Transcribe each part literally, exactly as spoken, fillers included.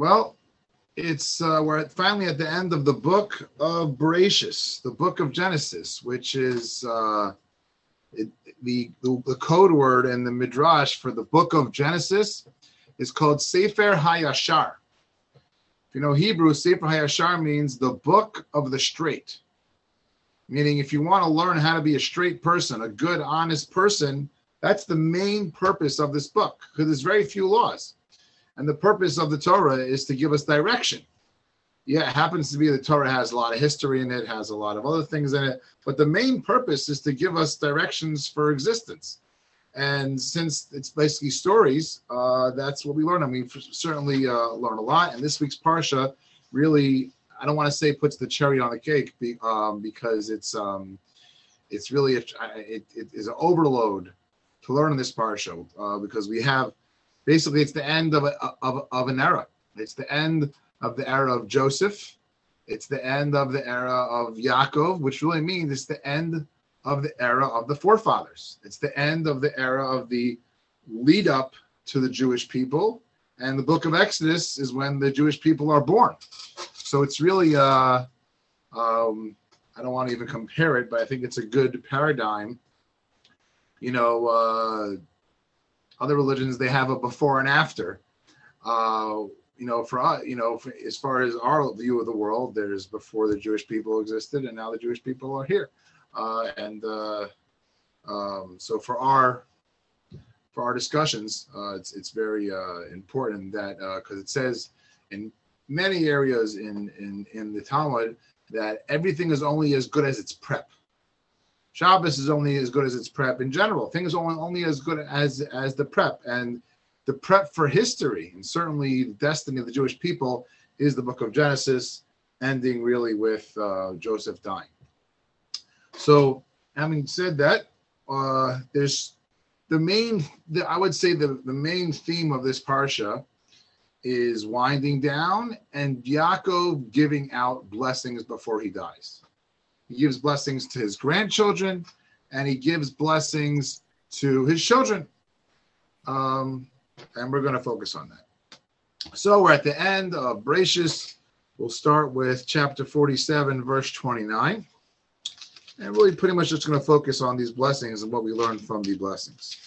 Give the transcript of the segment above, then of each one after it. Well, it's uh, we're at, finally at the end of the book of Bereshit, the book of Genesis, which is uh, it, the, the the code word in the Midrash for the book of Genesis is called Sefer Hayashar. If you know Hebrew, Sefer Hayashar means the book of the straight. Meaning, if you want to learn how to be a straight person, a good, honest person, that's the main purpose of this book, because there's very few laws. And the purpose of the Torah is to give us direction. Yeah, it happens to be the Torah has a lot of history in it, has a lot of other things in it, but the main purpose is to give us directions for existence. And since it's basically stories, uh, that's what we learn. I mean, certainly uh, learn a lot. And this week's Parsha really, I don't want to say puts the cherry on the cake be, um, because it's um, it's really a, it, it is an overload to learn in this parsha uh, because we have basically it's the end of, a, of of an era. It's the end of the era of Joseph. It's the end of the era of Yaakov, which really means it's the end of the era of the forefathers. It's the end of the era of the lead up to the Jewish people, and the Book of Exodus is when the Jewish people are born. So it's really, uh, um, I don't want to even compare it, but I think it's a good paradigm. You know, uh, other religions, they have a before and after. Uh, you know, for uh, you know, for, as far as our view of the world, there's before the Jewish people existed, and now the Jewish people are here. Uh, and uh, um, so for our for our discussions, uh, it's it's very uh, important that uh, because it says in many areas in, in, in the Talmud that everything is only as good as its prep. Shabbos is only as good as its prep in general. Things are only as good as, as the prep. And the prep for history, and certainly the destiny of the Jewish people, is the book of Genesis, ending really with uh, Joseph dying. So having said that, uh, there's the main, the, I would say the, the main theme of this parsha is winding down and Yaakov giving out blessings before he dies. He gives blessings to his grandchildren and he gives blessings to his children. Um, and we're going to focus on that. So we're at the end of Bereshit. We'll start with chapter forty-seven, verse twenty-nine. And really pretty much just going to focus on these blessings and what we learned from the blessings.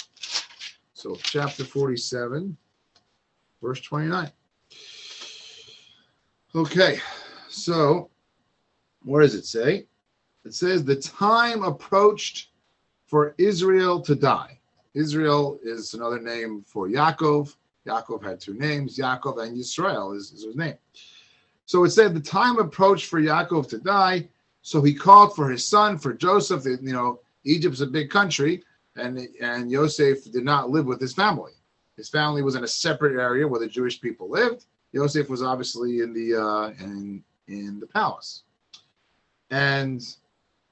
So chapter forty-seven. Verse twenty-nine. Okay, so what does it say? It says the time approached for Israel to die. Israel is another name for Yaakov. Yaakov had two names. Yaakov and Yisrael is, is his name. So it said the time approached for Yaakov to die. So he called for his son, for Joseph. You know, Egypt's a big country, and and Yosef did not live with his family. His family was in a separate area where the Jewish people lived. Yosef was obviously in the uh, in in the palace, and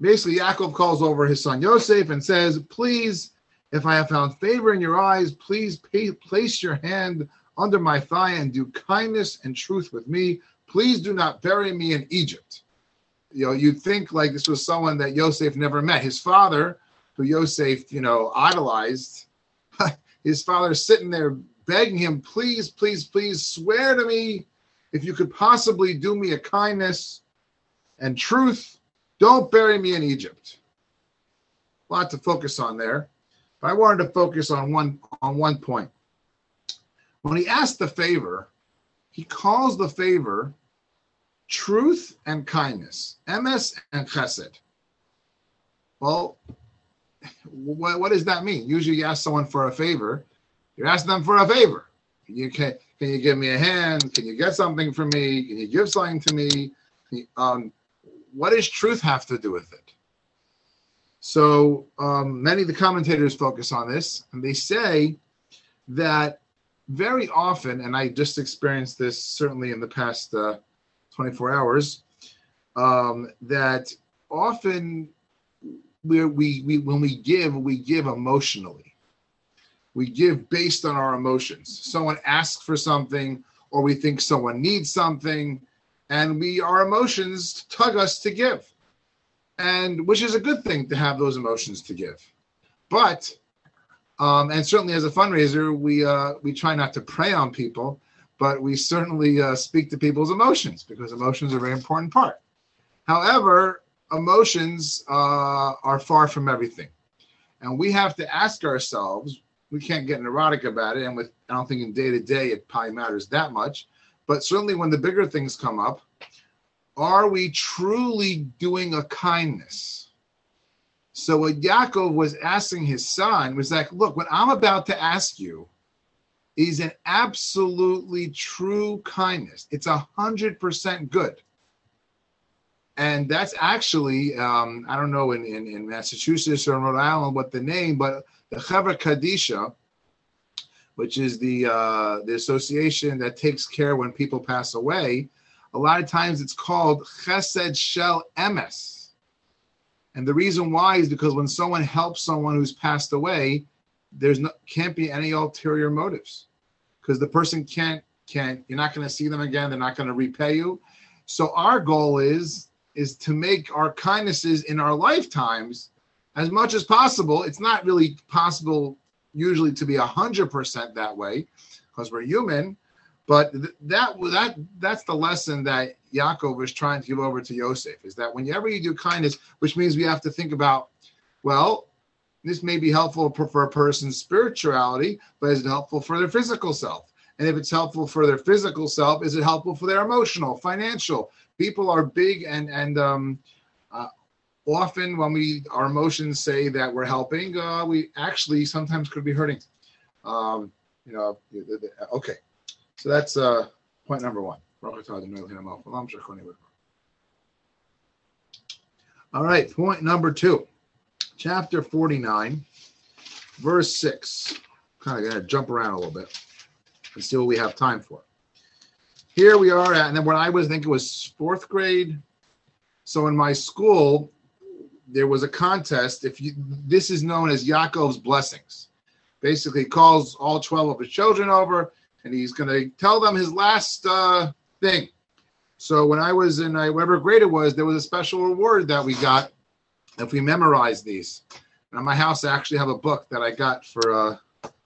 basically Yaakov calls over his son Yosef and says, "Please, if I have found favor in your eyes, please pay, place your hand under my thigh and do kindness and truth with me. Please do not bury me in Egypt." You know, you'd think like this was someone that Yosef never met. His father, who Yosef you know idolized. His father's sitting there begging him, please, please, please swear to me if you could possibly do me a kindness and truth, don't bury me in Egypt. A lot to focus on there. But I wanted to focus on one, on one point. When he asked the favor, he calls the favor truth and kindness, emes and chesed. Well, What, what does that mean? Usually you ask someone for a favor. You're asking them for a favor. You can, can you give me a hand? Can you get something for me? Can you give something to me? Um, what does truth have to do with it? So um, many of the commentators focus on this, and they say that very often, and I just experienced this certainly in the past uh, twenty-four hours, um, that often... We, we we when we give, we give emotionally. We give based on our emotions. Someone asks for something, or we think someone needs something, and we our emotions tug us to give, and which is a good thing to have those emotions to give. But um, and certainly as a fundraiser, we uh, we try not to prey on people, but we certainly uh, speak to people's emotions, because emotions are a very important part. However, emotions uh, are far from everything. And we have to ask ourselves, we can't get neurotic about it, and with I don't think in day-to-day it probably matters that much, but certainly when the bigger things come up, are we truly doing a kindness? So what Yaakov was asking his son was like, look, what I'm about to ask you is an absolutely true kindness. It's one hundred percent good. And that's actually, um, I don't know, in, in, in Massachusetts or in Rhode Island what the name, but the Chevra Kadisha, which is the uh, the association that takes care when people pass away, a lot of times it's called Chesed Shel Emes. And the reason why is because when someone helps someone who's passed away, there's no, can't be any ulterior motives, because the person can't, can't, you're not going to see them again. They're not going to repay you. So our goal is, is to make our kindnesses in our lifetimes as much as possible. It's not really possible usually to be a hundred percent that way, because we're human, but th- that, that, that's the lesson that Yaakov was trying to give over to Yosef, is that whenever you do kindness, which means we have to think about, well, this may be helpful for a person's spirituality, but is it helpful for their physical self? And if it's helpful for their physical self, is it helpful for their emotional, financial? People are big, and and um, uh, often when we our emotions say that we're helping, uh, we actually sometimes could be hurting. Um, you know, okay. So that's uh, point number one. All right, point number two. Chapter forty-nine, verse six. Kind of going to jump around a little bit and see what we have time for. Here we are at, and then when I was, I think it was fourth grade. So in my school, there was a contest. If you, this is known as Yaakov's Blessings. Basically, he calls all twelve of his children over, and he's going to tell them his last uh, thing. So when I was in uh, whatever grade it was, there was a special reward that we got if we memorize these. And at my house, I actually have a book that I got for, uh,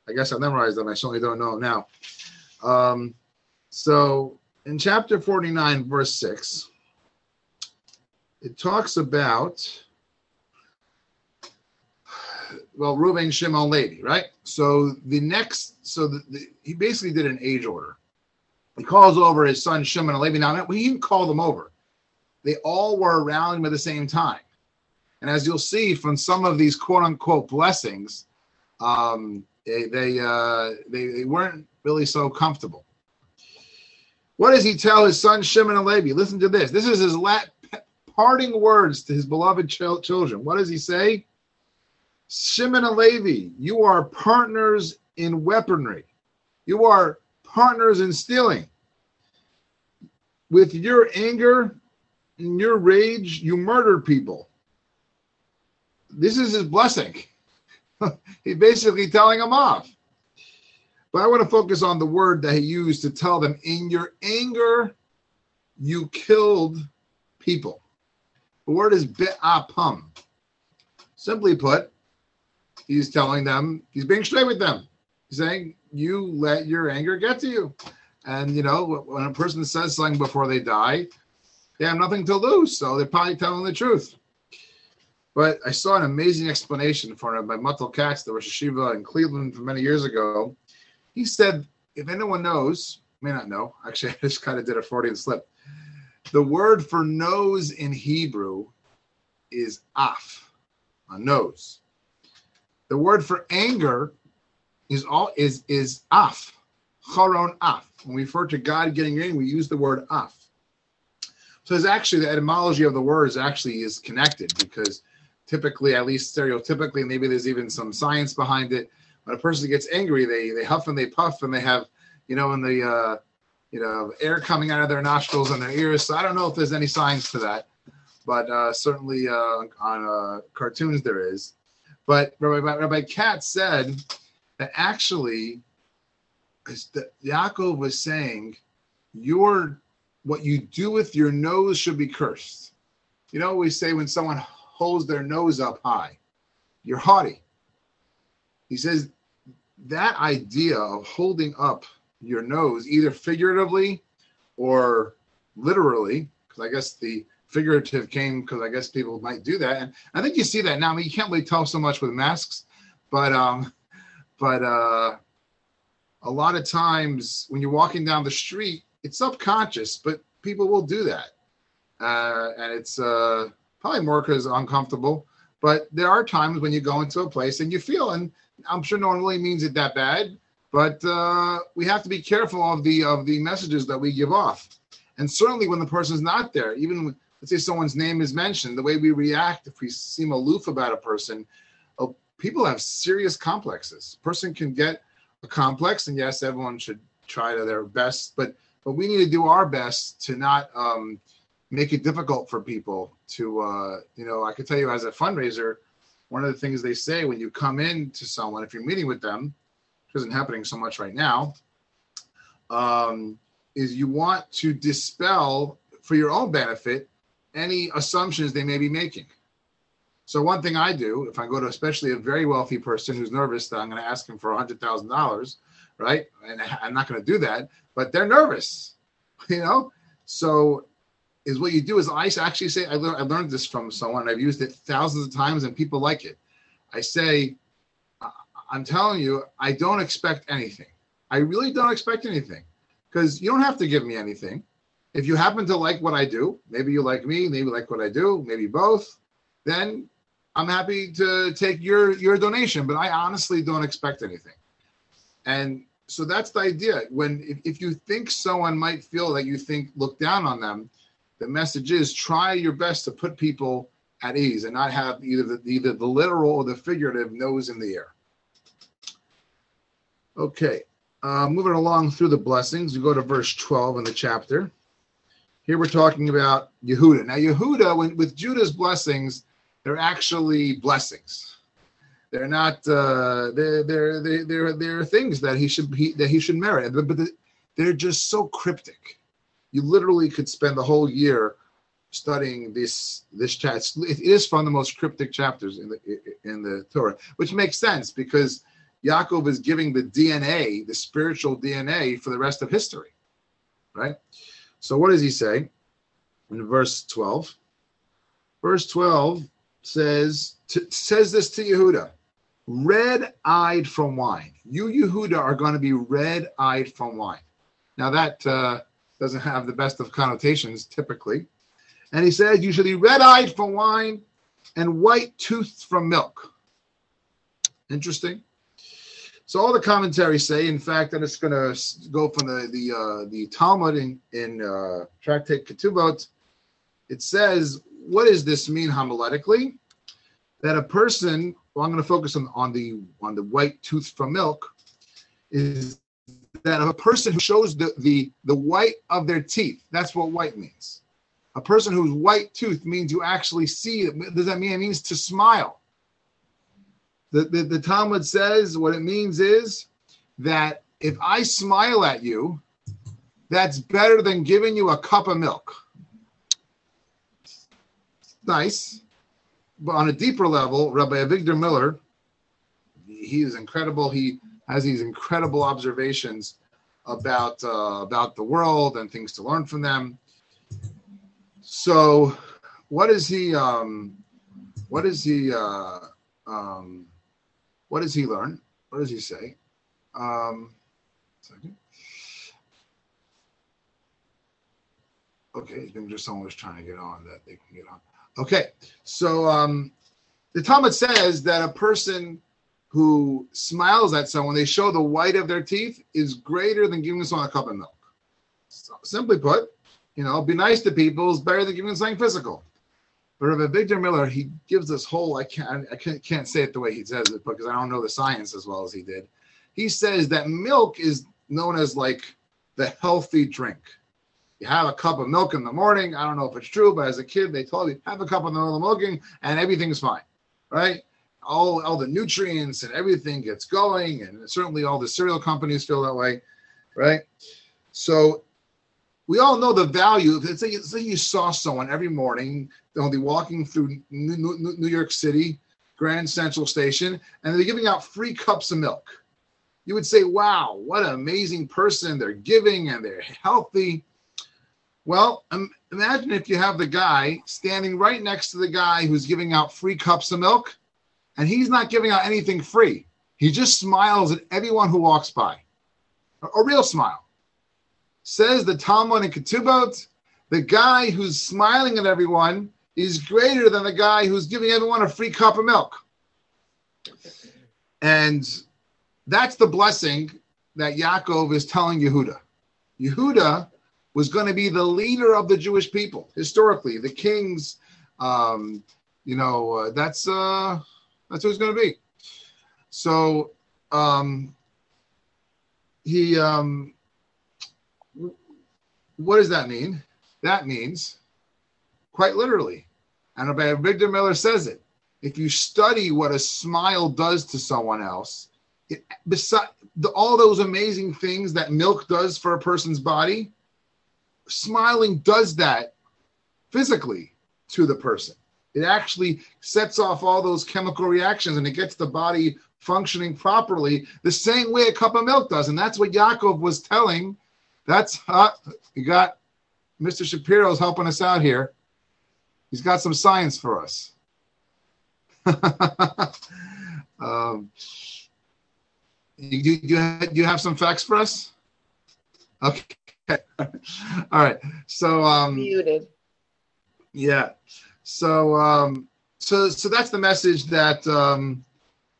I guess I memorized them. I certainly don't know now. Um, so in chapter forty-nine, verse six, it talks about, well, Reuven, Shimon, Levi, right? So the next, so the, the, he basically did an age order. He calls over his son, Shimon and Levi. Now, he didn't call them over. They all were around him at the same time. And as you'll see from some of these quote-unquote blessings, um, they they, uh, they they weren't really so comfortable. What does he tell his son Shimon and Levi? Listen to this. This is his last parting words to his beloved ch- children. What does he say? Shimon and Levi, you are partners in weaponry. You are partners in stealing. With your anger and your rage, you murder people. This is his blessing. He's basically telling them off. But I want to focus on the word that he used to tell them. In your anger, you killed people. The word is be'apam. Simply put, he's telling them, he's being straight with them. He's saying, you let your anger get to you. And, you know, when a person says something before they die, they have nothing to lose. So they're probably telling the truth. But I saw an amazing explanation for it by Mottel Katz, the Rosh Hashiva in Cleveland from many years ago. He said, if anyone knows, may not know, actually I just kind of did a Freudian slip. The word for nose in Hebrew is af, a nose. The word for anger is all is is af, charon af. When we refer to God getting angry, we use the word af. So it's actually the etymology of the words actually is connected, because typically, at least stereotypically, maybe there's even some science behind it. When a person gets angry, they they huff and they puff, and they have, you know, in the uh, you know, air coming out of their nostrils and their ears. So I don't know if there's any science to that, but uh, certainly uh, on uh, cartoons there is. But Rabbi, Rabbi Katz said that actually, the, Yaakov was saying, your what you do with your nose should be cursed. You know, we say when someone holds their nose up high, you're haughty. He says that idea of holding up your nose, either figuratively or literally, because I guess the figurative came because I guess people might do that. And I think you see that now. I mean, you can't really tell so much with masks, but um, but uh, a lot of times when you're walking down the street, it's subconscious, but people will do that. Uh, and it's uh, probably more because uncomfortable. But there are times when you go into a place and you feel, and I'm sure no one really means it that bad, but uh, we have to be careful of the of the messages that we give off. And certainly when the person's not there, even when, let's say someone's name is mentioned, the way we react, if we seem aloof about a person, uh, people have serious complexes. A person can get a complex, and yes, everyone should try to their best, but but we need to do our best to not um, make it difficult for people to, uh, you know, I can tell you as a fundraiser, one of the things they say when you come in to someone, if you're meeting with them, which isn't happening so much right now, um, is you want to dispel, for your own benefit, any assumptions they may be making. So one thing I do, if I go to especially a very wealthy person who's nervous that I'm going to ask him for one hundred thousand dollars, right? And I'm not going to do that, but they're nervous, you know? So is what you do is I actually say, I, le- I learned this from someone, and I've used it thousands of times, and people like it. I say, I- I'm telling you, I don't expect anything. I really don't expect anything, because you don't have to give me anything. If you happen to like what I do, maybe you like me, maybe you like what I do, maybe both, then I'm happy to take your, your donation, but I honestly don't expect anything. And so that's the idea. When if, if you think someone might feel that you think look down on them, the message is try your best to put people at ease and not have either the, either the literal or the figurative nose in the air. Okay, uh, moving along through the blessings, we go to verse twelve in the chapter. Here we're talking about Yehuda. Now Yehuda, when, with Judah's blessings, they're actually blessings. They're not. Uh, they're they're they they're, they're things that he should he, that he should merit, but, but they're just so cryptic. You literally could spend the whole year studying this this chat. It is from the most cryptic chapters in the in the Torah, which makes sense because Yaakov is giving the D N A, the spiritual D N A, for the rest of history, right? So what does he say in verse twelve? Verse twelve says to, says this to Yehuda, red-eyed from wine. You Yehuda are going to be red-eyed from wine. Now that. Uh, doesn't have the best of connotations typically. And he says, you should be red-eyed from wine and white-toothed from milk. Interesting. So all the commentaries say, in fact, and it's going to go from the the, uh, the Talmud in, in uh, Tractate Ketubot, it says, what does this mean homiletically? That a person, well, I'm going to focus on, on the on the white-toothed from milk, is that of a person who shows the, the, the white of their teeth. That's what white means. A person who's white tooth means you actually see. Does that mean it means to smile? The, the, the Talmud says what it means is that if I smile at you, that's better than giving you a cup of milk. Nice. But on a deeper level, Rabbi Avigdor Miller, he is incredible. He has these incredible observations about uh, about the world and things to learn from them. So, what is he? Um, what is he? Uh, um, what does he learn? What does he say? Um, second. Okay, I think just someone was trying to get on that they can get on. Okay, so um, the Talmud says that a person who smiles at someone, they show the white of their teeth, is greater than giving someone a cup of milk. So, simply put, you know, be nice to people is better than giving them something physical. But Rabbi Avigdor Miller, he gives this whole, I can't, I can't, can't say it the way he says it because I don't know the science as well as he did. He says that milk is known as like the healthy drink. You have a cup of milk in the morning. I don't know if it's true, but as a kid, they told you, have a cup of milk in the morning and everything's fine, right? All, all the nutrients and everything gets going, and certainly all the cereal companies feel that way, right? So we all know the value. Let's say, let's say you saw someone every morning, they'll be walking through New, New, New York City, Grand Central Station, and they're giving out free cups of milk. you would say, wow, what an amazing person. They're giving and they're healthy. Well, um, imagine if you have the guy standing right next to the guy who's giving out free cups of milk, and he's not giving out anything free. He just smiles at everyone who walks by. A, a real smile. Says the Talmud in Ketubot, the guy who's smiling at everyone is greater than the guy who's giving everyone a free cup of milk. And that's the blessing that Yaakov is telling Yehuda. Yehuda was going to be the leader of the Jewish people. Historically, the kings, um, you know, uh, that's uh, that's who it's going to be. So um, he, um, what does that mean? That means, quite literally, and Rabbi Avigdor Miller says it, if you study what a smile does to someone else, it, beside, the, all those amazing things that milk does for a person's body, smiling does that physically to the person. It actually sets off all those chemical reactions and it gets the body functioning properly the same way a cup of milk does. And that's what Yaakov was telling. That's uh, you got Mister Shapiro's helping us out here. He's got some science for us. um, you, you, you have some facts for us? Okay. All right. So um muted. Yeah. So um so so that's the message that um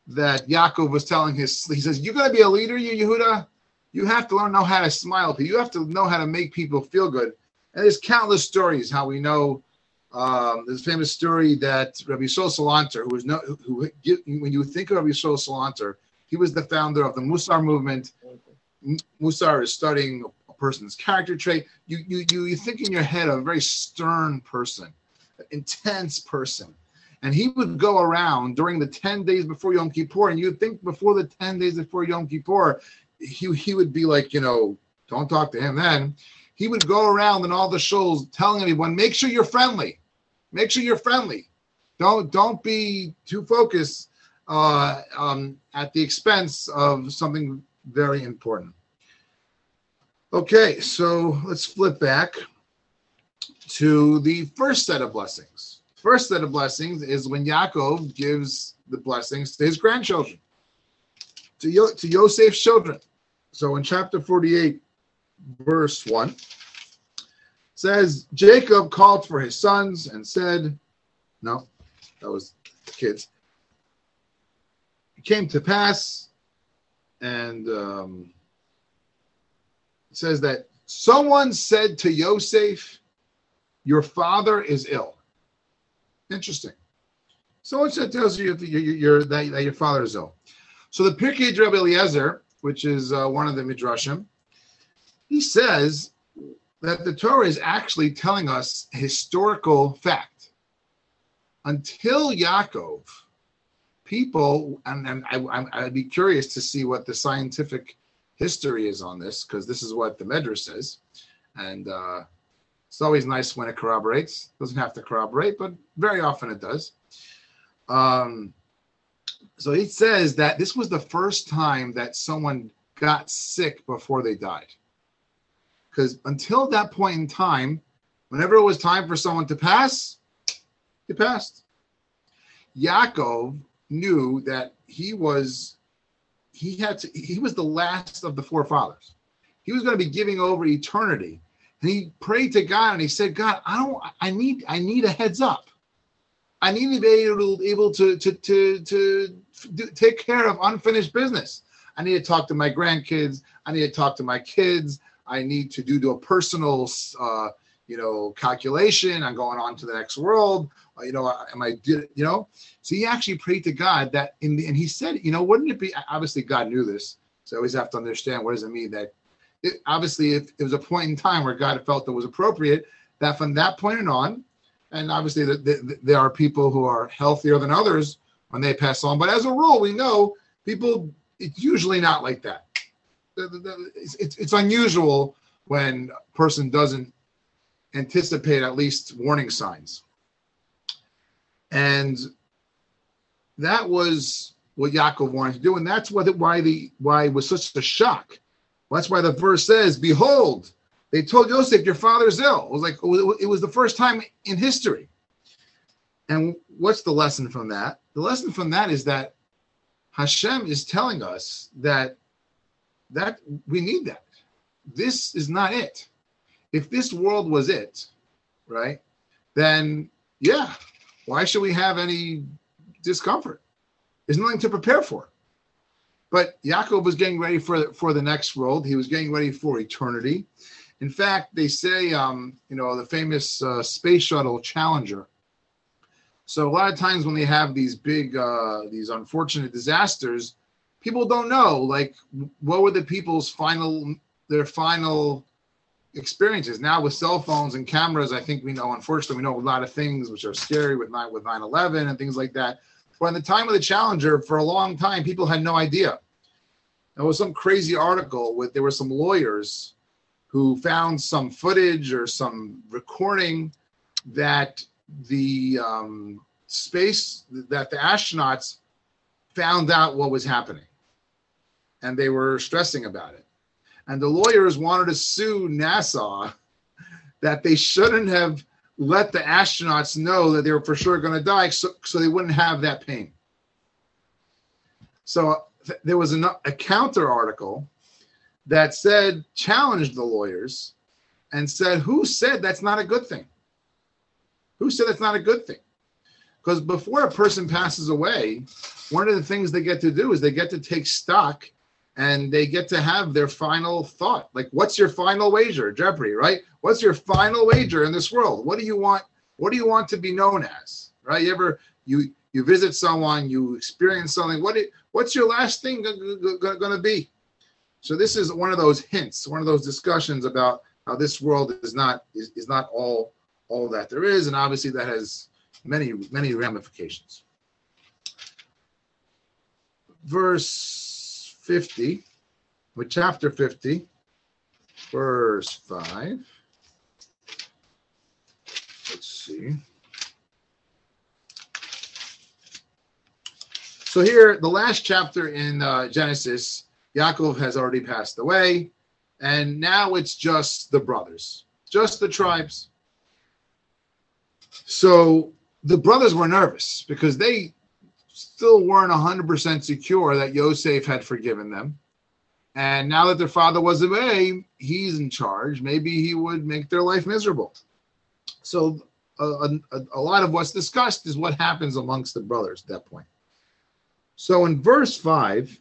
that Yaakov was telling his he says, you're gonna be a leader, you Yehuda. You have to learn know how to smile. You have to know how to make people feel good. And there's countless stories how we know um there's a famous story that Rabbi Yisrael Salanter, who was no who, who when you think of Rabbi Yisrael Salanter, he was the founder of the Mussar movement. Mussar is studying person's character trait. You, you you you think in your head of a very stern person, intense person, and he would go around during the ten days before Yom Kippur, and you'd think before the ten days before Yom Kippur, he he would be like, you know, don't talk to him then. He would go around in all the shuls telling everyone, make sure you're friendly. Make sure you're friendly. Don't don't be too focused uh, um, at the expense of something very important. Okay, so let's flip back to the first set of blessings. First set of blessings is when Yaakov gives the blessings to his grandchildren, to, Yo- to Yosef's children. So in chapter forty-eight, verse one, it says, Jacob called for his sons and said, no, that was the kids. It came to pass and... Um, says that someone said to Yosef, your father is ill. Interesting. Someone said tells you that, you're, that, that your father is ill. So the Pirkei Dreb Eliezer, which is uh, one of the Midrashim, he says that the Torah is actually telling us historical fact. Until Yaakov, people, and, and I, I, I'd be curious to see what the scientific history is on this, because this is what the Midrash says, and uh, it's always nice when it corroborates. It doesn't have to corroborate, but very often it does. Um, so it says that this was the first time that someone got sick before they died, because until that point in time, whenever it was time for someone to pass, they passed. Yaakov knew that he was He had to, he was the last of the four fathers. He was going to be giving over eternity. And he prayed to God and he said, God, I don't I need I need a heads up. I need to be able, able to to to to do, take care of unfinished business. I need to talk to my grandkids. I need to talk to my kids. I need to do, do a personal uh, you know, calculation. I'm going on to the next world. You know, am I, did, you know, so he actually prayed to God that, in the, and he said, you know, wouldn't it be, obviously God knew this. So I always have to understand, what does it mean that it, obviously if it was a point in time where God felt that was appropriate, that from that point and on, and obviously the, the, the, there are people who are healthier than others when they pass on. But as a rule, we know people, it's usually not like that. It's, it's, it's unusual when a person doesn't anticipate at least warning signs. And that was what Yaakov wanted to do, and that's what it, why the why it was such a shock. Well, that's why the verse says, "Behold, they told Yosef, your father is ill." It was like it was the first time in history. And what's the lesson from that? The lesson from that is that Hashem is telling us that that we need that. This is not it. If this world was it, right? Then yeah, why should we have any discomfort? There's nothing to prepare for. But Yaakov was getting ready for, for the next world. He was getting ready for eternity. In fact, they say, um, you know, the famous uh, space shuttle Challenger. So a lot of times when they have these big, uh, these unfortunate disasters, people don't know, like, what were the people's final, their final experiences? Now with cell phones and cameras, I think we know, unfortunately, we know a lot of things which are scary with nine, with nine eleven and things like that. But in the time of the Challenger, for a long time, people had no idea. There was some crazy article with there were some lawyers who found some footage or some recording that the um, space that the astronauts found out what was happening, and they were stressing about it. And the lawyers wanted to sue NASA that they shouldn't have let the astronauts know that they were for sure going to die, so, so they wouldn't have that pain. So th- there was an, a counter article that said, challenged the lawyers and said, who said that's not a good thing? Who said that's not a good thing? Because before a person passes away, one of the things they get to do is they get to take stock and they get to have their final thought. Like, what's your final wager? Jeopardy, right? What's your final wager in this world? What do you want? What do you want to be known as? Right? You ever you you visit someone, you experience something. What it, what's your last thing g- g- g- going to be? So this is one of those hints, one of those discussions about how this world is not is, is not all all that there is, and obviously that has many many ramifications. Verse fifty, with chapter fifty, verse five. Let's see. So here, the last chapter in uh, Genesis, Yaakov has already passed away, and now it's just the brothers, just the tribes. So the brothers were nervous because they still weren't one hundred percent secure that Yosef had forgiven them. And now that their father was away, he's in charge. Maybe he would make their life miserable. So a, a, a lot of what's discussed is what happens amongst the brothers at that point. So in verse five,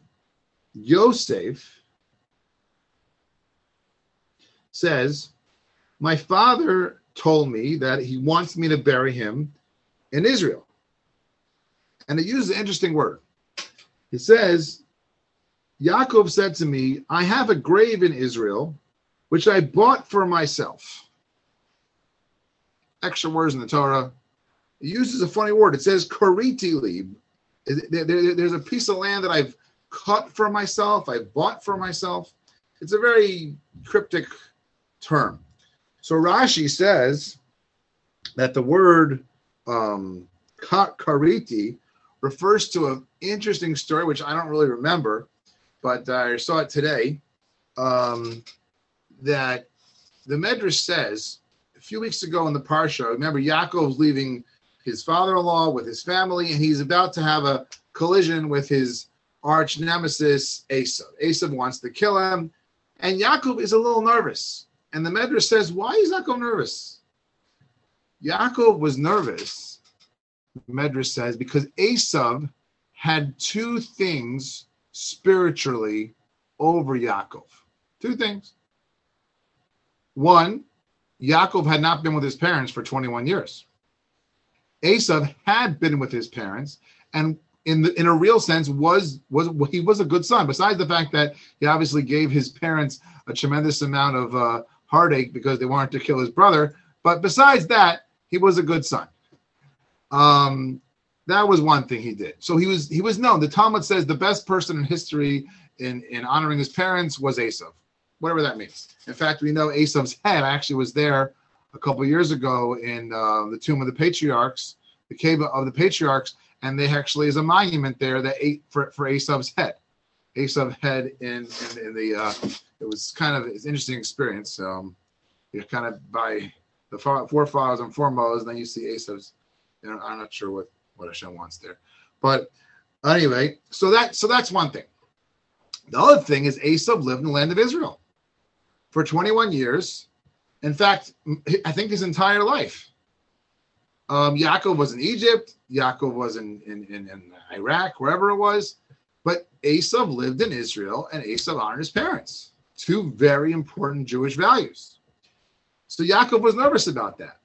Yosef says, my father told me that he wants me to bury him in Israel. And it uses an interesting word. It says, Yaakov said to me, I have a grave in Israel, which I bought for myself. Extra words in the Torah. It uses a funny word. It says, kariti li. There's a piece of land that I've cut for myself, I bought for myself. It's a very cryptic term. So Rashi says that the word um, kariti refers to an interesting story, which I don't really remember, but uh, I saw it today, um, that the Midrash says, a few weeks ago in the Parsha, remember Yaakov's leaving his father-in-law with his family, and he's about to have a collision with his arch nemesis, Esau. Esau wants to kill him, and Yaakov is a little nervous. And the Midrash says, why is Yaakov nervous? Yaakov was nervous, Medrash says, because Esau had two things spiritually over Yaakov. Two things. One, Yaakov had not been with his parents for twenty-one years. Esau had been with his parents, and in the, in a real sense, was was he was a good son. Besides the fact that he obviously gave his parents a tremendous amount of uh, heartache because they wanted to kill his brother, but besides that, he was a good son. Um, that was one thing he did. So he was he was known. The Talmud says the best person in history in, in honoring his parents was Esau, whatever that means. In fact, we know Esau's head actually was there a couple of years ago in uh, the Tomb of the Patriarchs, the Cave of the Patriarchs, and there actually is a monument there that ate for, for Esau's head. Esau's head in, in, in the, uh, it was kind of it's an interesting experience. Um, you're kind of by the forefathers and foremothers, and then you see Esau's, you know, I'm not sure what, what Hashem wants there. But anyway, so that so that's one thing. The other thing is Esau lived in the land of Israel for twenty-one years. In fact, I think his entire life. Um, Yaakov was in Egypt. Yaakov was in, in, in, in Iraq, wherever it was. But Esau lived in Israel, and Esau honored his parents. Two very important Jewish values. So Yaakov was nervous about that.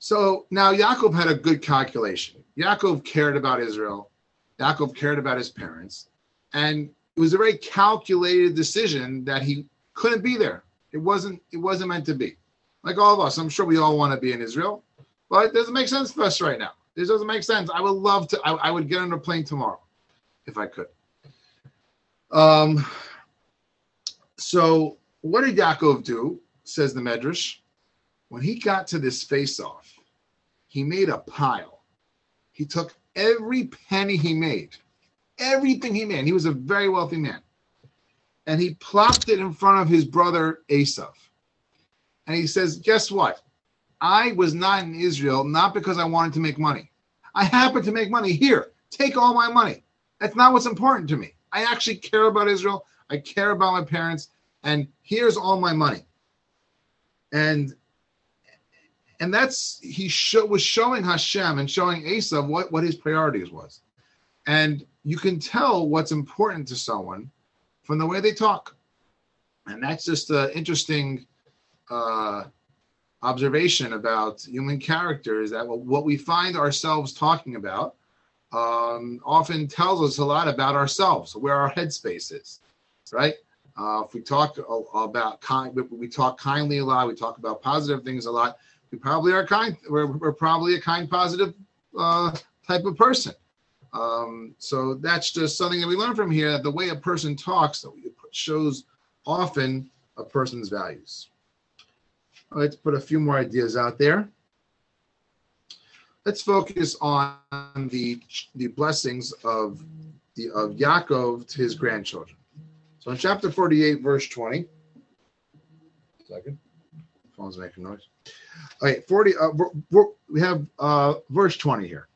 So now Yaakov had a good calculation. Yaakov cared about Israel. Yaakov cared about his parents. And it was a very calculated decision that he couldn't be there. It wasn't, it wasn't meant to be. Like all of us, I'm sure we all want to be in Israel. But it doesn't make sense for us right now. This doesn't make sense. I would love to. I, I would get on a plane tomorrow if I could. Um. So what did Yaakov do, says the Midrash? When he got to this face-off, he made a pile. He took every penny he made, everything he made. He was a very wealthy man. And he plopped it in front of his brother Esau. And he says, guess what? I was not in Israel, not because I wanted to make money. I happened to make money here. Take all my money. That's not what's important to me. I actually care about Israel. I care about my parents. And here's all my money. And and that's, he show, was showing Hashem and showing Esau what, what his priorities was. And you can tell what's important to someone from the way they talk. And that's just an interesting uh, observation about human character, is that what we find ourselves talking about um, often tells us a lot about ourselves, where our headspace is, right? Uh, if we talk about kind, we talk kindly a lot, we talk about positive things a lot, we probably are kind, we're, we're probably a kind, positive uh, type of person. Um, so that's just something that we learn from here, that the way a person talks shows often a person's values. Let's put a few more ideas out there. Let's focus on the the blessings of the of Yaakov to his grandchildren. So in chapter forty-eight, verse twenty. Second, phone's making noise. All right, forty. Uh, we're, we're, we have uh, verse twenty here.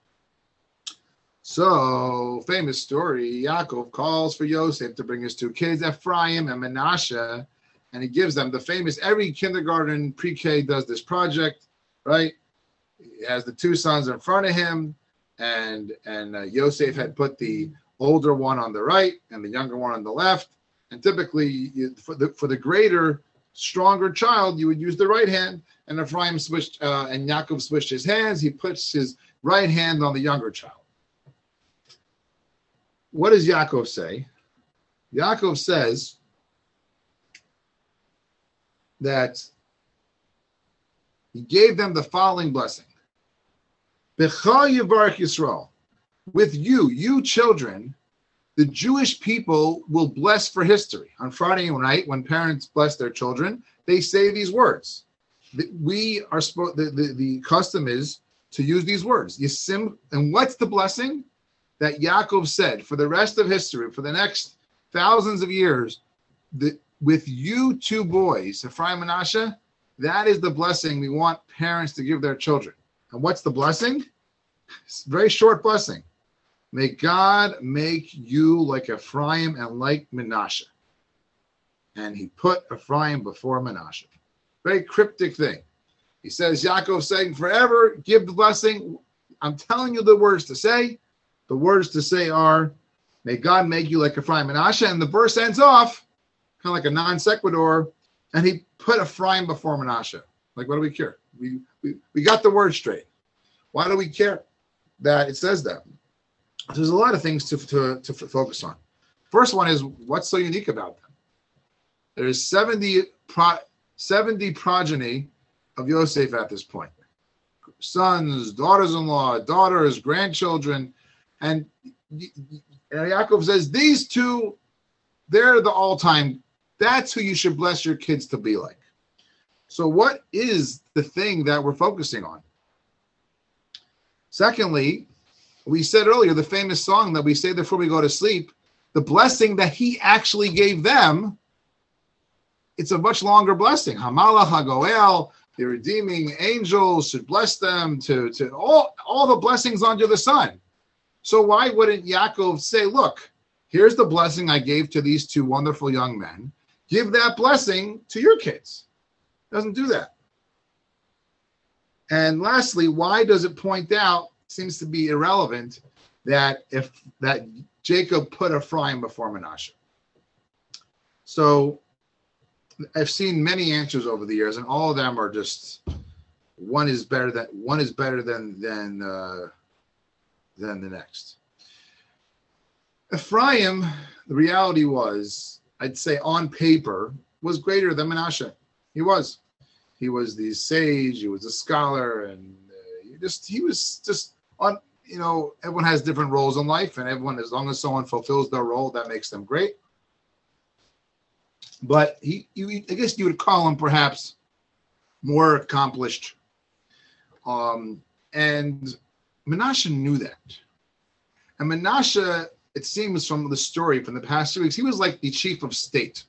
So famous story. Yaakov calls for Yosef to bring his two kids, Ephraim and Manasseh. And he gives them the famous, every kindergarten pre-K does this project, right? He has the two sons in front of him, and and uh, Yosef had put the older one on the right and the younger one on the left. And typically, you, for the for the greater, stronger child, you would use the right hand. And Ephraim switched, uh, and Yaakov switched his hands. He puts his right hand on the younger child. What does Yaakov say? Yaakov says that he gave them the following blessing. B'cha yivarech Yisrael. With you, you children, the Jewish people will bless for history. On Friday night, when parents bless their children, they say these words. We are spo- the, the, the custom is to use these words. Yisim, and what's the blessing that Yaakov said for the rest of history, for the next thousands of years? The With you two boys, Ephraim and Manasseh, that is the blessing we want parents to give their children. And what's the blessing? It's a very short blessing. May God make you like Ephraim and like Manasseh. And he put Ephraim before Manasseh. Very cryptic thing. He says, Yaakov saying forever, give the blessing. I'm telling you the words to say. The words to say are, may God make you like Ephraim and Manasseh. And the verse ends off kind of like a non sequitur, and he put Ephraim before Manasseh. Like, what do we care? We, we we got the word straight. Why do we care that it says that? There's a lot of things to to, to focus on. First one is, what's so unique about them? There's seventy, pro, seventy progeny of Yosef at this point. Sons, daughters-in-law, daughters, grandchildren. And, and Yaakov says, these two, they're the all-time. That's who you should bless your kids to be like. So what is the thing that we're focusing on? Secondly, we said earlier, the famous song that we say before we go to sleep, the blessing that he actually gave them, it's a much longer blessing. Hamalach HaGoel, the redeeming angels should bless them, to, to all, all the blessings under the sun. So why wouldn't Yaakov say, look, here's the blessing I gave to these two wonderful young men. Give that blessing to your kids. Doesn't do that. And lastly, why does it point out, seems to be irrelevant, that if that Jacob put Ephraim before Manasseh? So I've seen many answers over the years, and all of them are just one is better than one is better than than uh, than the next. Ephraim, the reality was, I'd say on paper, was greater than Manasseh. He was. He was the sage, he was a scholar, and uh, he just he was just on. You know, everyone has different roles in life, and everyone, as long as someone fulfills their role, that makes them great. But he, you, I guess you would call him perhaps more accomplished. Um, and Manasseh knew that. And Manasseh, it seems from the story from the past few weeks, he was like the chief of state.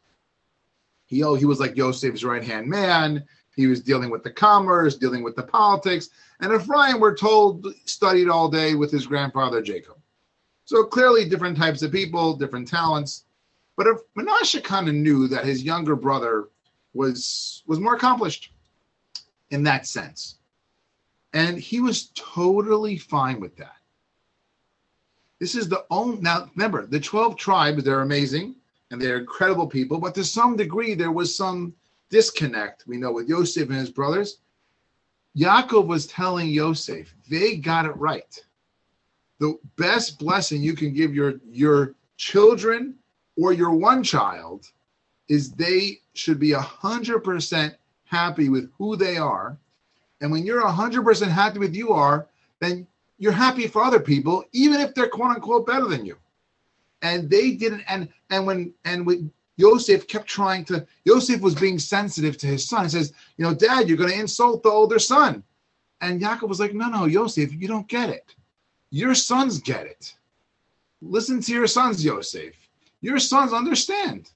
He, oh, he was like Yosef's right-hand man. He was dealing with the commerce, dealing with the politics. And Ephraim, we're told, studied all day with his grandfather, Jacob. So clearly different types of people, different talents. But if Manasseh kind of knew that his younger brother was was more accomplished in that sense. And he was totally fine with that. This is the only, now remember, the twelve tribes, they're amazing and they're incredible people. But to some degree, there was some disconnect, we know, with Yosef and his brothers. Yaakov was telling Yosef, they got it right. The best blessing you can give your, your children or your one child is they should be one hundred percent happy with who they are. And when you're one hundred percent happy with you are, then you're happy for other people, even if they're quote unquote better than you. And they didn't, and and when and when Yosef kept trying to, Yosef was being sensitive to his son. He says, you know, Dad, you're going to insult the older son. And Yaakov was like, no, no, Yosef, you don't get it. Your sons get it. Listen to your sons, Yosef. Your sons understand.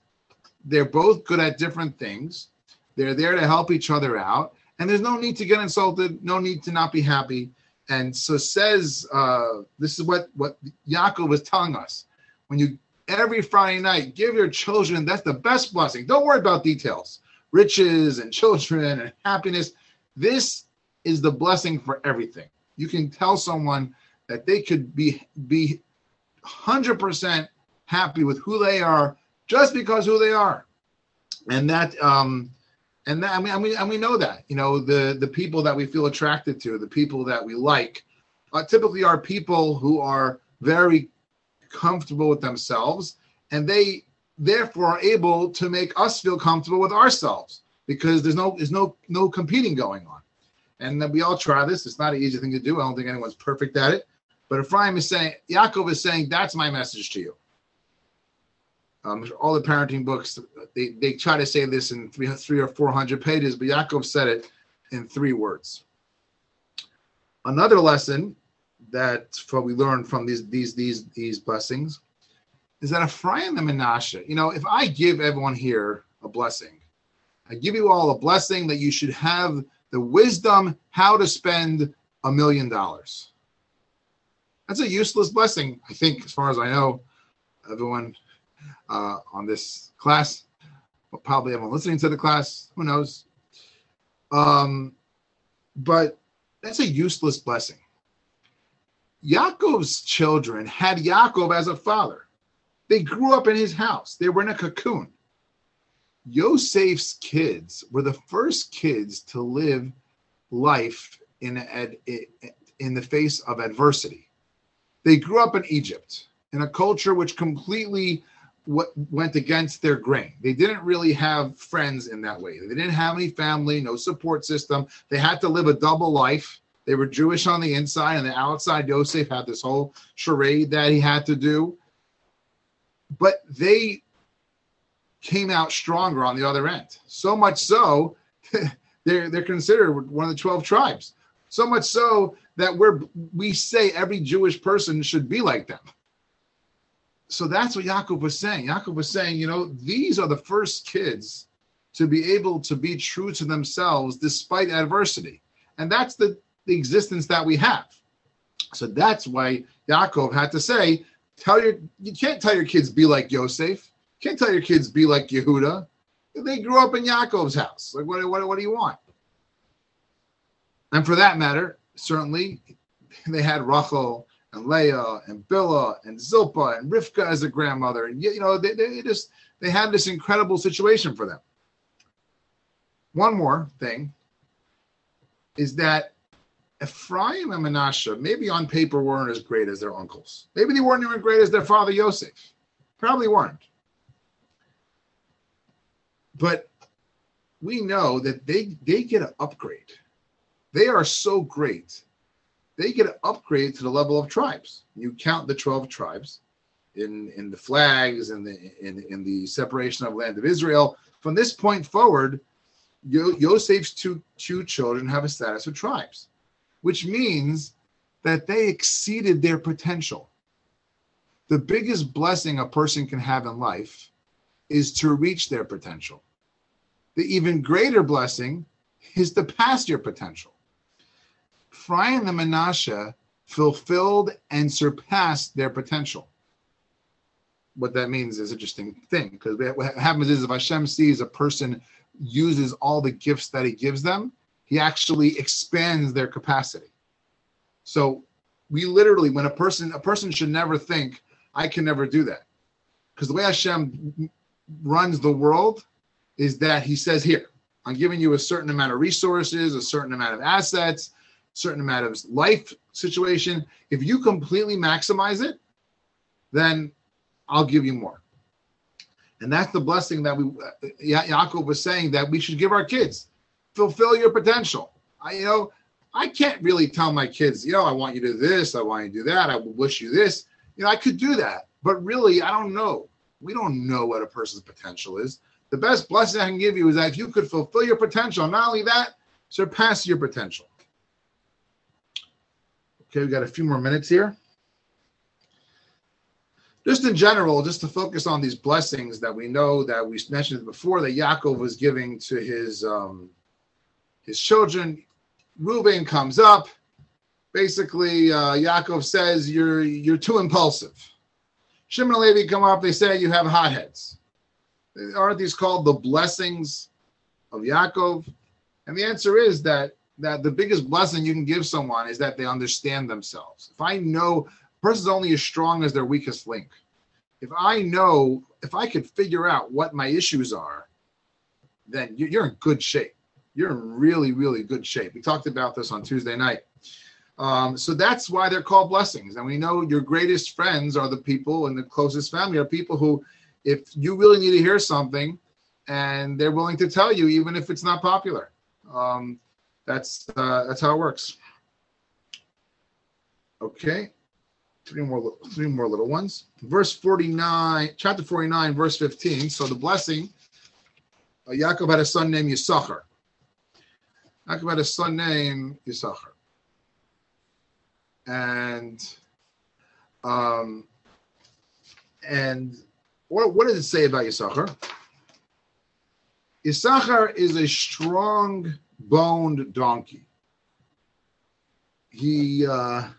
They're both good at different things. They're there to help each other out. And there's no need to get insulted, no need to not be happy. And so says, uh, this is what, what Yaakov was telling us. When you, every Friday night, give your children, that's the best blessing. Don't worry about details, riches and children and happiness. This is the blessing for everything. You can tell someone that they could be, be one hundred percent happy with who they are, just because who they are, and that, um, and that, I mean, I mean, and we know that, you know, the the people that we feel attracted to, the people that we like, uh, typically are people who are very comfortable with themselves, and they therefore are able to make us feel comfortable with ourselves because there's no there's no no competing going on, and then we all try this. It's not an easy thing to do. I don't think anyone's perfect at it, but Ephraim is saying, Yaakov is saying, that's my message to you. Um, all the parenting books, they, they try to say this in three, three or four hundred pages, but Yaakov said it in three words. Another lesson that what we learned from these these these these blessings is that Ephraim and Manasseh, you know, if I give everyone here a blessing, I give you all a blessing that you should have the wisdom how to spend a million dollars. That's a useless blessing, I think, as far as I know. Everyone. Uh, on this class, well, probably everyone listening to the class, who knows? Um, but that's a useless blessing. Yaakov's children had Yaakov as a father. They grew up in his house. They were in a cocoon. Yosef's kids were the first kids to live life in a, in the face of adversity. They grew up in Egypt, in a culture which completely What went against their grain. They didn't really have friends in that way. They didn't have any family, no support system. They had to live a double life. They were Jewish on the inside, and the outside, Yosef had this whole charade that he had to do. But they came out stronger on the other end. So much so, they're, they're considered one of the twelve tribes. So much so that we're we say every Jewish person should be like them. So that's what Yaakov was saying. Yaakov was saying, you know, these are the first kids to be able to be true to themselves despite adversity. And that's the, the existence that we have. So that's why Yaakov had to say, tell your, you can't tell your kids be like Yosef. You can't tell your kids be like Yehuda. They grew up in Yaakov's house. Like, what, what, what do you want? And for that matter, certainly, they had Rachel and Leah and Bilhah and Zilpah and Rivka as a grandmother. And, you know, they, they just, they had this incredible situation for them. One more thing is that Ephraim and Manasseh, maybe on paper, weren't as great as their uncles. Maybe they weren't even as great as their father, Yosef. Probably weren't. But we know that they, they get an upgrade. They are so great. They get an upgrade to the level of tribes. You count the twelve tribes in, in the flags and the, in, in the separation of land of Israel. From this point forward, Yo- Yosef's two, two children have a status of tribes, which means that they exceeded their potential. The biggest blessing a person can have in life is to reach their potential. The even greater blessing is to pass your potential. Ephraim and Manasseh fulfilled and surpassed their potential. What that means is an interesting thing, because what happens is if Hashem sees a person uses all the gifts that he gives them, he actually expands their capacity. So we literally, when a person, a person should never think, I can never do that. Because the way Hashem runs the world is that he says, here, I'm giving you a certain amount of resources, a certain amount of assets, certain amount of life situation. If you completely maximize it, then I'll give you more. And that's the blessing that we, ya- Yaakov was saying, that we should give our kids. Fulfill your potential. I, you know, I can't really tell my kids, you know, I want you to do this, I want you to do that, I wish you this. You know, I could do that, but really, I don't know. We don't know what a person's potential is. The best blessing I can give you is that if you could fulfill your potential, not only that, surpass your potential. Okay, we've got a few more minutes here. Just in general, just to focus on these blessings that we know that we mentioned before that Yaakov was giving to his um, his children. Reuben comes up. Basically, uh, Yaakov says, you're you're too impulsive. Shimon and Levi come up. They say, you have hotheads. Aren't these called the blessings of Yaakov? And the answer is that, that the biggest blessing you can give someone is that they understand themselves. If I know... person's only as strong as their weakest link. If I know, if I could figure out what my issues are, then you're in good shape. You're in really, really good shape. We talked about this on Tuesday night. Um, so that's why they're called blessings. And we know your greatest friends are the people, and the closest family are people who, if you really need to hear something, and they're willing to tell you, even if it's not popular. Um, that's uh, that's how it works. Okay. Three more, three more little ones. Verse forty-nine, chapter forty-nine, verse fifteen. So the blessing, uh, Yaakov had a son named Yissachar. Yaakov had a son named Yissachar. And um, and what, what does it say about Yissachar? Yissachar is a strong-boned donkey. He... Uh,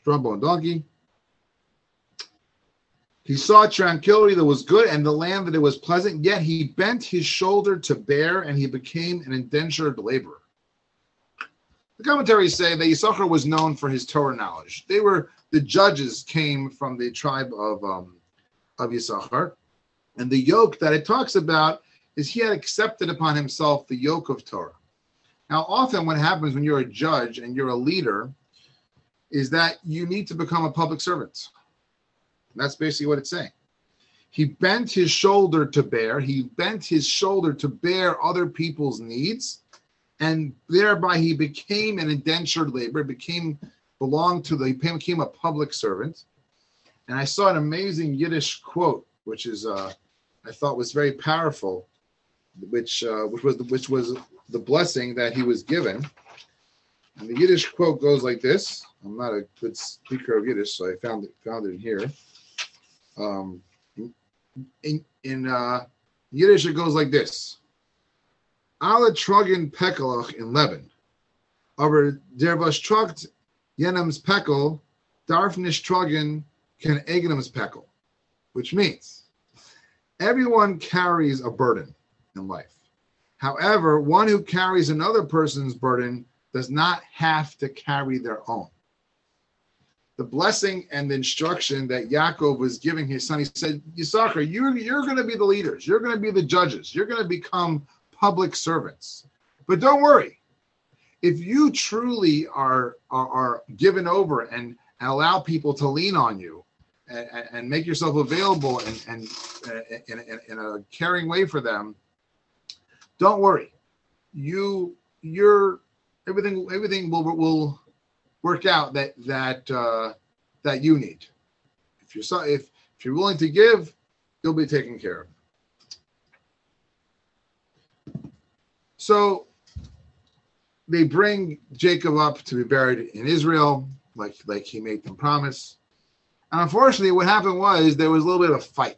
Strong-boned donkey. He saw tranquility that was good and the land that it was pleasant, yet he bent his shoulder to bear and he became an indentured laborer. The commentaries say that Yissachar was known for his Torah knowledge. They were, the judges came from the tribe of, um, of Yissachar. And the yoke that it talks about is he had accepted upon himself the yoke of Torah. Now, often what happens when you're a judge and you're a leader is that you need to become a public servant. And that's basically what it's saying. He bent his shoulder to bear. He bent his shoulder to bear other people's needs. And thereby he became an indentured laborer, became, belonged to the, he became a public servant. And I saw an amazing Yiddish quote, which is, uh, I thought was very powerful, which, uh, which was, which was the blessing that he was given. And the Yiddish quote goes like this. I'm not a good speaker of Yiddish, so I found it found it here. Um, in in uh, Yiddish, it goes like this: "Alle trugen pekelach in Leben, aber der was trugt jenems pekel darf nicht trugen ken eigenems pekel," which means everyone carries a burden in life. However, one who carries another person's burden does not have to carry their own. The blessing and the instruction that Yaakov was giving his son, he said, Yissachar, you're, you're going to be the leaders. You're going to be the judges. You're going to become public servants. But don't worry. If you truly are, are, are given over and allow people to lean on you and, and make yourself available and, and, and, and, and a caring way for them, don't worry. You, you're... Everything, everything will will work out that that uh, that you need. If you're if if you're willing to give, you'll be taken care of. So they bring Jacob up to be buried in Israel, like like he made them promise. And unfortunately, what happened was there was a little bit of a fight,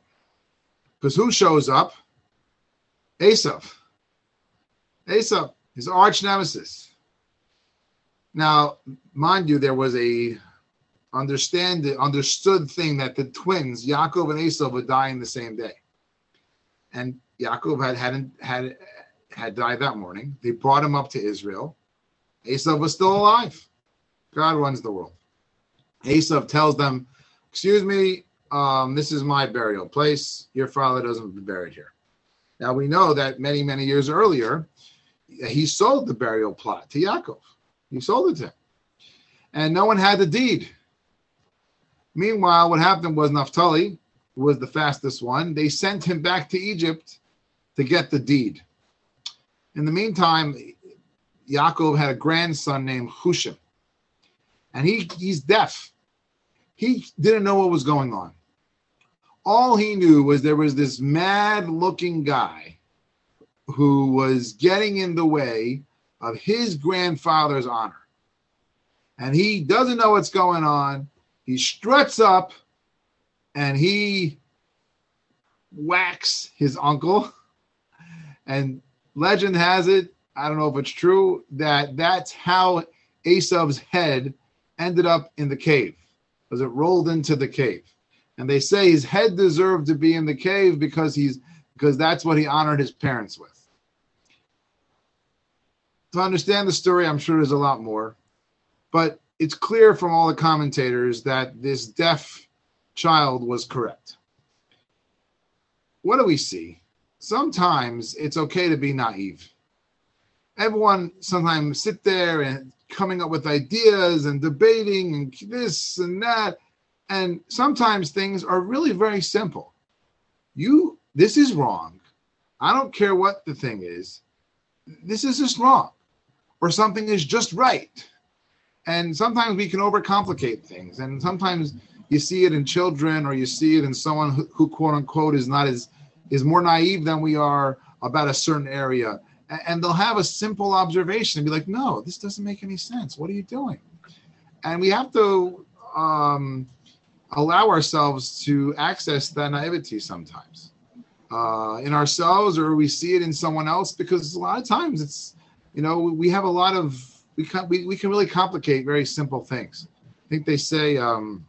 because who shows up? Esau. Esau, his arch nemesis. Now, mind you, there was a understand understood thing that the twins, Yaakov and Esau, would die in the same day. And Yaakov had hadn't had had died that morning. They brought him up to Israel. Esau was still alive. God runs the world. Esau tells them, "Excuse me, um, this is my burial place. Your father doesn't be buried here." Now we know that many many years earlier, he sold the burial plot to Yaakov. He sold it to him. And no one had the deed. Meanwhile, what happened was Naphtali was the fastest one. They sent him back to Egypt to get the deed. In the meantime, Yaakov had a grandson named Hushim. And he, he's deaf. He didn't know what was going on. All he knew was there was this mad-looking guy who was getting in the way of his grandfather's honor. And he doesn't know what's going on. He struts up and he whacks his uncle. And legend has it, I don't know if it's true, that that's how Esau's head ended up in the cave, because it rolled into the cave. And they say his head deserved to be in the cave because he's because that's what he honored his parents with. To understand the story, I'm sure there's a lot more, but it's clear from all the commentators that this deaf child was correct. What do we see? Sometimes it's okay to be naive. Everyone sometimes sit there and coming up with ideas and debating and this and that, and sometimes things are really very simple. You, this is wrong. I don't care what the thing is. This is just wrong. Or something is just right. And sometimes we can overcomplicate things. And sometimes you see it in children, or you see it in someone who, who quote unquote, is not as, is more naive than we are about a certain area. And, and they'll have a simple observation and be like, no, this doesn't make any sense. What are you doing? And we have to um, allow ourselves to access that naivety sometimes uh, in ourselves, or we see it in someone else, because a lot of times it's, you know, we have a lot of, we can, we, we can really complicate very simple things. I think they say um,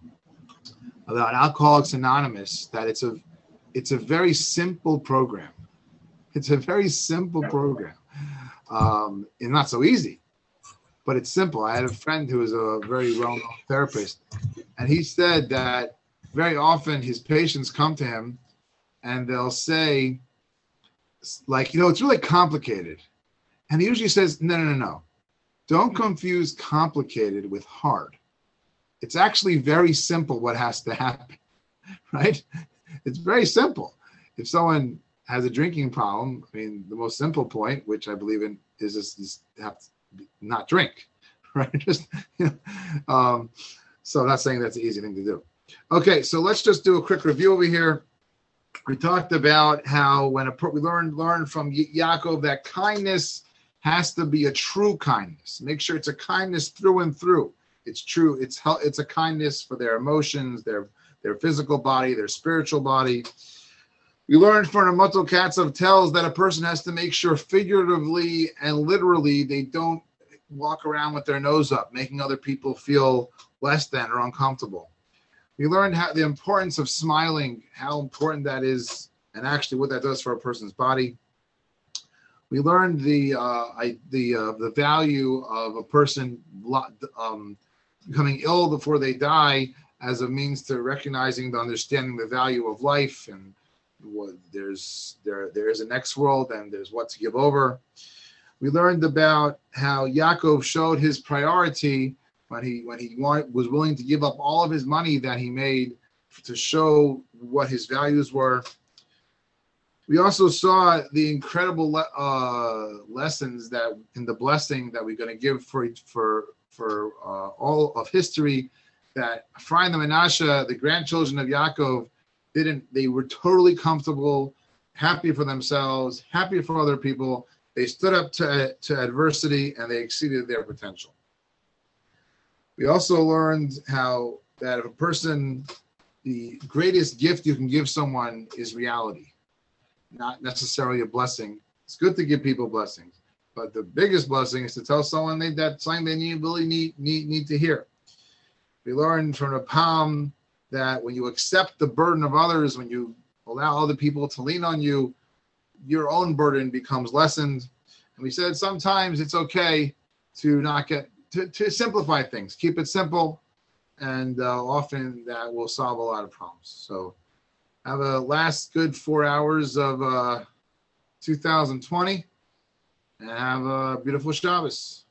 about Alcoholics Anonymous that it's a, it's a very simple program. It's a very simple program. Um, and not so easy, but it's simple. I had a friend who was a very well-known therapist, and he said that very often his patients come to him and they'll say, like, you know, it's really complicated. And he usually says, no, no, no, no. Don't confuse complicated with hard. It's actually very simple what has to happen, right? It's very simple. If someone has a drinking problem, I mean, the most simple point, which I believe in, is just, just have to not drink, right? Just, you know, um, so I'm not saying that's an easy thing to do. Okay, so let's just do a quick review over here. We talked about how when a, we learned, learned from Yaakov that kindness has to be a true kindness. Make sure it's a kindness through and through. It's true. It's it's a kindness for their emotions, their their physical body, their spiritual body. We learned from the Mottel Katz tells that a person has to make sure figuratively and literally they don't walk around with their nose up, making other people feel less than or uncomfortable. We learned how the importance of smiling, how important that is, and actually what that does for a person's body. We learned the uh, I, the uh, the value of a person um, becoming ill before they die as a means to recognizing, the understanding the value of life, and what there's there there is a next world, and there's what to give over. We learned about how Yaakov showed his priority when he when he wanted, was willing to give up all of his money that he made to show what his values were. We also saw the incredible le- uh, lessons that in the blessing that we're going to give for for for uh, all of history, that Ephraim and Manasseh, the grandchildren of Yaakov, didn't they were totally comfortable, happy for themselves, happy for other people. They stood up to, to adversity, and they exceeded their potential. We also learned how that if a person, the greatest gift you can give someone is reality, not necessarily a blessing. It's good to give people blessings, but the biggest blessing is to tell someone they, that something they need, really need, need, need to hear. We learned from the Palm that when you accept the burden of others, when you allow other people to lean on you, your own burden becomes lessened. And we said sometimes it's okay to not get to, to simplify things, keep it simple, and uh, often that will solve a lot of problems. So have a last good four hours of uh, two thousand twenty, and have a beautiful Shabbos.